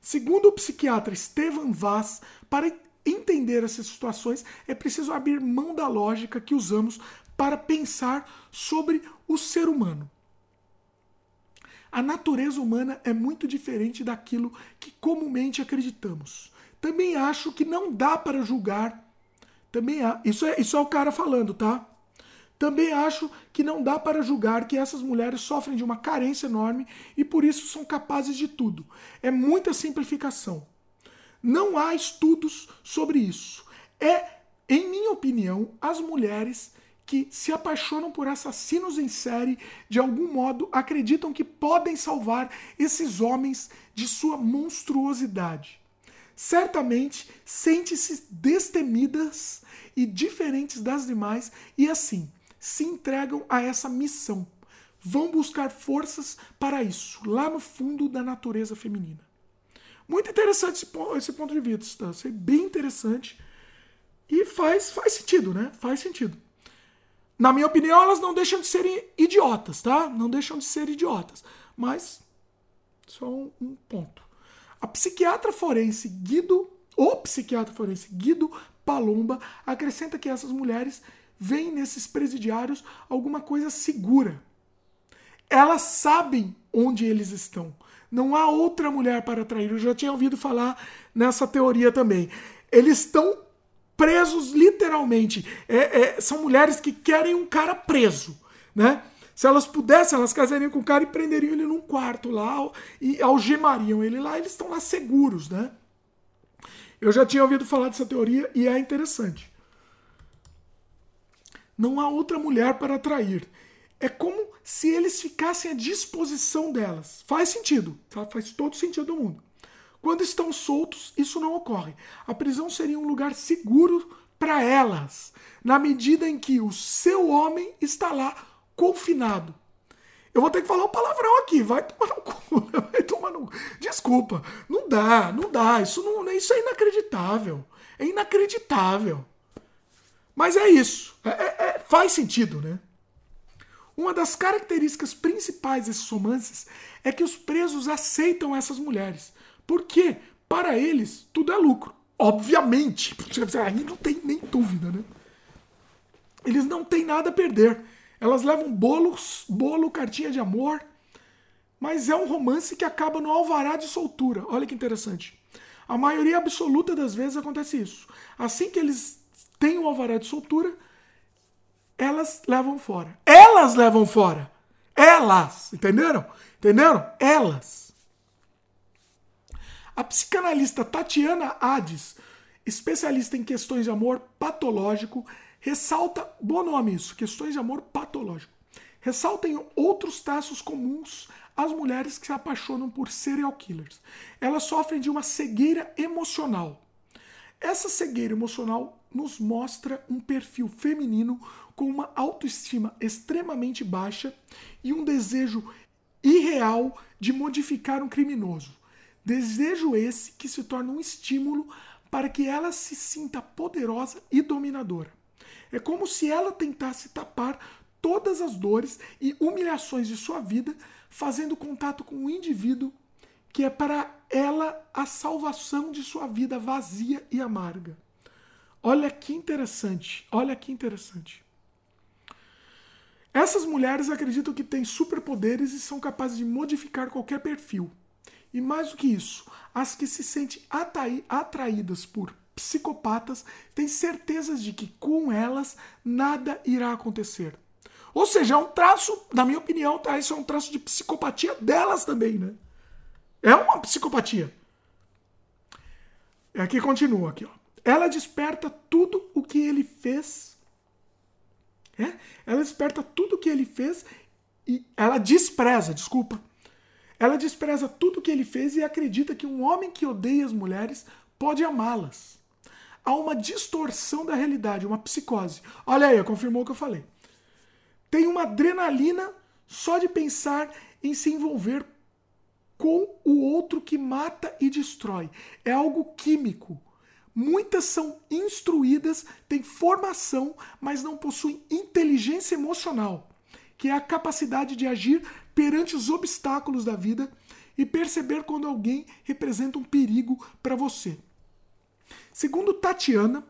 Segundo o psiquiatra Estevan Vaz, para entender essas situações é preciso abrir mão da lógica que usamos para pensar sobre o ser humano. A natureza humana é muito diferente daquilo que comumente acreditamos. Também acho que não dá para julgar... Também há, isso, é, isso é o cara falando, tá? Também acho que não dá para julgar que essas mulheres sofrem de uma carência enorme e por isso são capazes de tudo. É muita simplificação. Não há estudos sobre isso. É, em minha opinião, as mulheres que se apaixonam por assassinos em série, de algum modo acreditam que podem salvar esses homens de sua monstruosidade. Certamente sente-se destemidas e diferentes das demais e assim se entregam a essa missão. Vão buscar forças para isso, lá no fundo da natureza feminina. Muito interessante esse, esse ponto de vista, tá? Isso é bem interessante e faz, faz sentido, né? Faz sentido. Na minha opinião, elas não deixam de serem idiotas, tá? Não deixam de ser idiotas, mas só um, um ponto. A psiquiatra forense Guido, o psiquiatra forense Guido Palomba, acrescenta que essas mulheres veem nesses presidiários alguma coisa segura. Elas sabem onde eles estão. Não há outra mulher para atrair. Eu já tinha ouvido falar nessa teoria também. Eles estão presos literalmente. É, é, são mulheres que querem um cara preso, né? Se elas pudessem, elas casariam com o cara e prenderiam ele num quarto lá e algemariam ele lá. Eles estão lá seguros, né? Eu já tinha ouvido falar dessa teoria e é interessante. Não há outra mulher para atrair. É como se eles ficassem à disposição delas. Faz sentido, tá? Faz todo sentido do mundo. Quando estão soltos, isso não ocorre. A prisão seria um lugar seguro para elas, na medida em que o seu homem está lá confinado. Eu vou ter que falar um palavrão aqui, vai tomar no cu, vai tomar no cu. Desculpa, não dá, não dá, isso, não, isso é inacreditável, é inacreditável. Mas é isso, é, é, é, faz sentido, né? Uma das características principais desses romances é que os presos aceitam essas mulheres, porque para eles tudo é lucro, obviamente, aí não tem nem dúvida, né? Eles não têm nada a perder. Elas levam bolos, bolo, cartinha de amor, mas é um romance que acaba no alvará de soltura. Olha que interessante. A maioria absoluta das vezes acontece isso. Assim que eles têm o alvará de soltura, elas levam fora. Elas levam fora. Elas. Entenderam? Entenderam? Elas. A psicanalista Tatiana Hades, especialista em questões de amor patológico, ressalta, bom nome isso, questões de amor patológico. Ressaltem outros traços comuns às mulheres que se apaixonam por serial killers. Elas sofrem de uma cegueira emocional. Essa cegueira emocional nos mostra um perfil feminino com uma autoestima extremamente baixa e um desejo irreal de modificar um criminoso. Desejo esse que se torna um estímulo para que ela se sinta poderosa e dominadora. É como se ela tentasse tapar todas as dores e humilhações de sua vida, fazendo contato com um indivíduo que é para ela a salvação de sua vida vazia e amarga. Olha que interessante, olha que interessante. Essas mulheres acreditam que têm superpoderes e são capazes de modificar qualquer perfil. E mais do que isso, as que se sentem atraí- atraídas por psicopatas têm certezas de que com elas nada irá acontecer. Ou seja, é um traço, na minha opinião, tá? Isso é um traço de psicopatia delas também, né? É uma psicopatia. Aqui continua, aqui, ó. Ela desperta tudo o que ele fez. É? Ela desperta tudo o que ele fez e ela despreza, desculpa. Ela despreza tudo o que ele fez e acredita que um homem que odeia as mulheres pode amá-las. Há uma distorção da realidade, uma psicose. Olha aí, confirmou o que eu falei. Tem uma adrenalina só de pensar em se envolver com o outro que mata e destrói. É algo químico. Muitas são instruídas, têm formação, mas não possuem inteligência emocional, que é a capacidade de agir perante os obstáculos da vida e perceber quando alguém representa um perigo para você. Segundo Tatiana,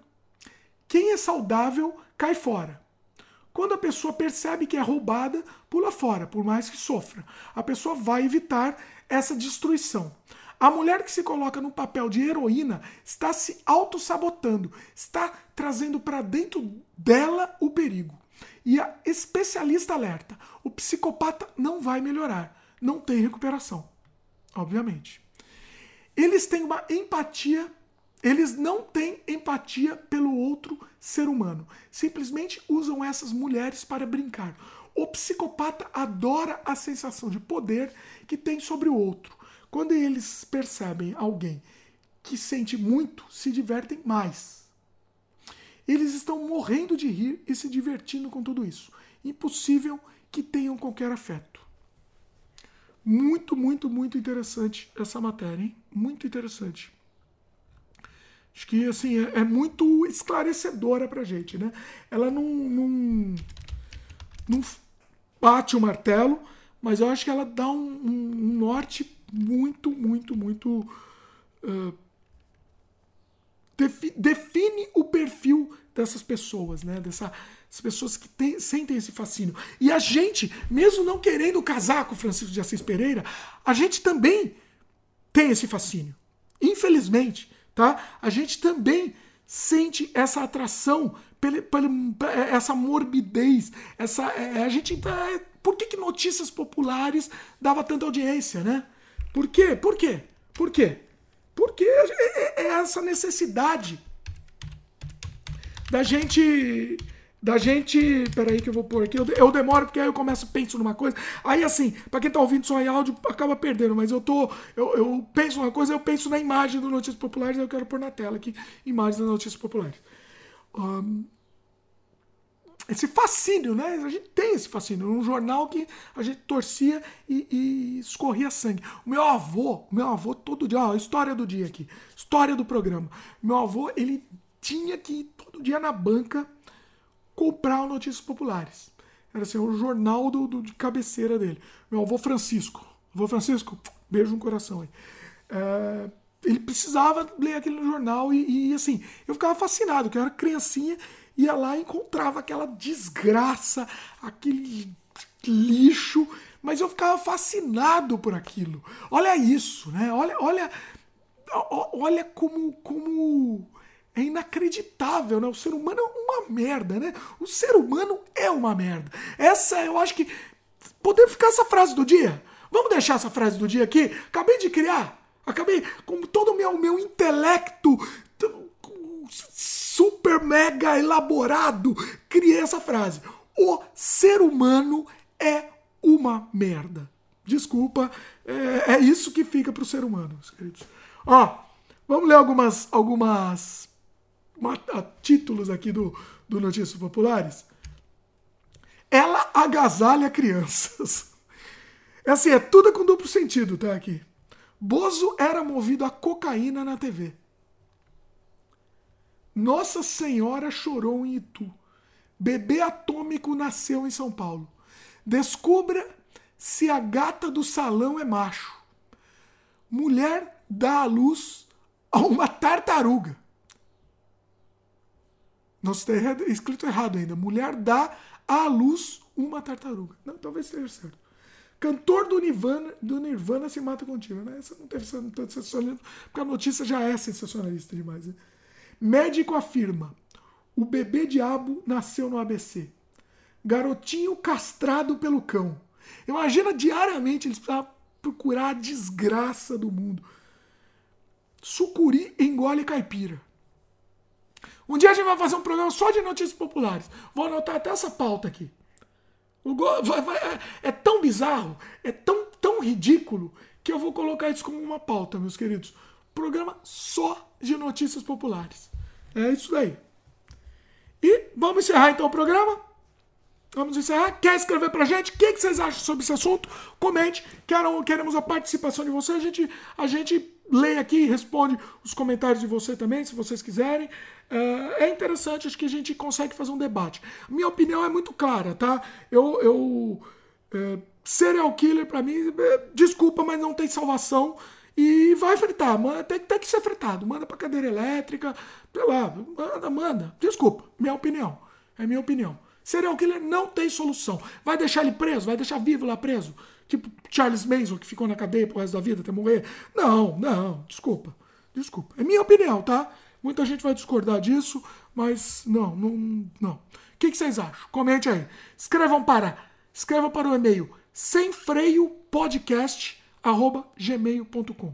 quem é saudável cai fora. Quando a pessoa percebe que é roubada, pula fora, por mais que sofra. A pessoa vai evitar essa destruição. A mulher que se coloca no papel de heroína está se autossabotando, está trazendo para dentro dela o perigo. E a especialista alerta, o psicopata não vai melhorar, não tem recuperação, obviamente. Eles têm uma empatia, eles não têm empatia pelo outro ser humano, simplesmente usam essas mulheres para brincar. O psicopata adora a sensação de poder que tem sobre o outro. Quando eles percebem alguém que sente muito, se divertem mais. Eles estão morrendo de rir e se divertindo com tudo isso. Impossível que tenham qualquer afeto. Muito, muito, muito interessante essa matéria, hein? Muito interessante. Acho que, assim, é, é muito esclarecedora pra gente, né? Ela não, não, não bate o martelo, mas eu acho que ela dá um, um, um norte muito, muito, muito... Uh, define o perfil dessas pessoas, né? Dessas pessoas que tem, sentem esse fascínio. E a gente, mesmo não querendo casar com Francisco de Assis Pereira, a gente também tem esse fascínio. Infelizmente, tá? A gente também sente essa atração, pela, pela, essa morbidez, essa, é, a gente... É, por que que Notícias Populares dava tanta audiência, né? Por quê? Por quê? Por quê? Porque é essa necessidade da gente... Da gente... Peraí que eu vou pôr aqui. Eu, eu demoro porque aí eu começo, penso numa coisa. Aí assim, pra quem tá ouvindo só em áudio, acaba perdendo. Mas eu tô... Eu, eu penso numa coisa, eu penso na imagem do Notícias Populares. Eu quero pôr na tela aqui, imagens da Notícias Populares. Um, esse fascínio, né? A gente tem esse fascínio. Um jornal que a gente torcia e, e escorria sangue. O meu avô, meu avô todo dia... Ó, história do dia aqui. História do programa. Meu avô, ele tinha que ir todo dia na banca comprar o Notícias Populares. Era assim, o jornal do, do, de cabeceira dele. Meu avô Francisco. Avô Francisco, beijo no coração aí. É... Ele precisava ler aquele jornal e, e, assim, eu ficava fascinado, porque eu era criancinha, ia lá e encontrava aquela desgraça, aquele lixo, mas eu ficava fascinado por aquilo. Olha isso, né? Olha, olha, olha como, como é inacreditável, né? O ser humano é uma merda, né? O ser humano é uma merda. Essa, eu acho que... Podemos ficar essa frase do dia? Vamos deixar essa frase do dia aqui? Acabei de criar. Acabei com todo o meu, meu intelecto super mega elaborado, criei essa frase. O ser humano é uma merda. Desculpa, é, é isso que fica pro ser humano, meus queridos. Ó, vamos ler algumas, algumas títulos aqui do, do Notícias Populares. Ela agasalha crianças. É assim, é tudo com duplo sentido, tá aqui. Bozo era movido a cocaína na T V. Nossa Senhora chorou em Itu. Bebê atômico nasceu em São Paulo. Descubra se a gata do salão é macho. Mulher dá à luz a uma tartaruga. Nossa, está escrito errado ainda. Mulher dá à luz uma tartaruga. Não, talvez esteja certo. Cantor do Nirvana, do Nirvana se mata com tiro, né? Essa não teve tanto sensacionalismo, porque a notícia já é sensacionalista demais, né? Médico afirma, o bebê diabo nasceu no A B C. Garotinho castrado pelo cão. Imagina, diariamente eles precisavam procurar a desgraça do mundo. Sucuri engole caipira. Um dia a gente vai fazer um programa só de notícias populares. Vou anotar até essa pauta aqui. O go... vai, vai... É tão bizarro, é tão, tão ridículo, que eu vou colocar isso como uma pauta, meus queridos. Programa só de notícias populares. É isso daí. E vamos encerrar então o programa. Vamos encerrar. Quer escrever pra gente? O que, que vocês acham sobre esse assunto? Comente. Quero, queremos a participação de vocês. A gente, a gente lê aqui e responde os comentários de você também, se vocês quiserem. É interessante, acho que a gente consegue fazer um debate. Minha opinião é muito clara, tá? Eu... eu é, serial killer pra mim, é, desculpa, mas não tem salvação. E vai fritar, manda, tem, tem que ser fritado. Manda pra cadeira elétrica, sei lá, manda, manda. Desculpa, minha opinião. É minha opinião. Serial killer não tem solução. Vai deixar ele preso? Vai deixar vivo lá preso? Tipo Charles Manson, que ficou na cadeia pro resto da vida até morrer? Não, não, desculpa. Desculpa. É minha opinião, tá? Muita gente vai discordar disso, mas não, não, não. O que, que vocês acham? Comente aí. Escrevam para, escrevam para o e-mail sem freio podcast arroba gmail ponto com.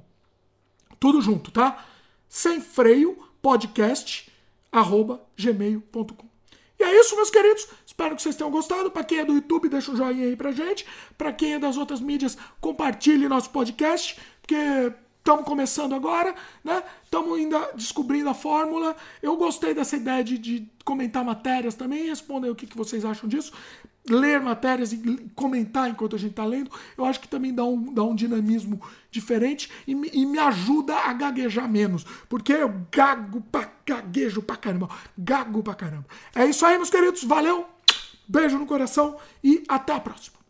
Tudo junto, tá? sem freio podcast arroba gmail ponto com. E é isso, meus queridos. Espero que vocês tenham gostado. Para quem é do YouTube, deixa um joinha aí pra gente. Para quem é das outras mídias, compartilhe nosso podcast, porque estamos começando agora, né? Estamos ainda descobrindo a fórmula. Eu gostei dessa ideia de, de comentar matérias também. Respondem o que, que vocês acham disso. Ler matérias e comentar enquanto a gente está lendo, eu acho que também dá um, dá um dinamismo diferente e me, e me ajuda a gaguejar menos, porque eu gago pra, gaguejo pra caramba, gago pra caramba. É isso aí, meus queridos, valeu, beijo no coração e até a próxima.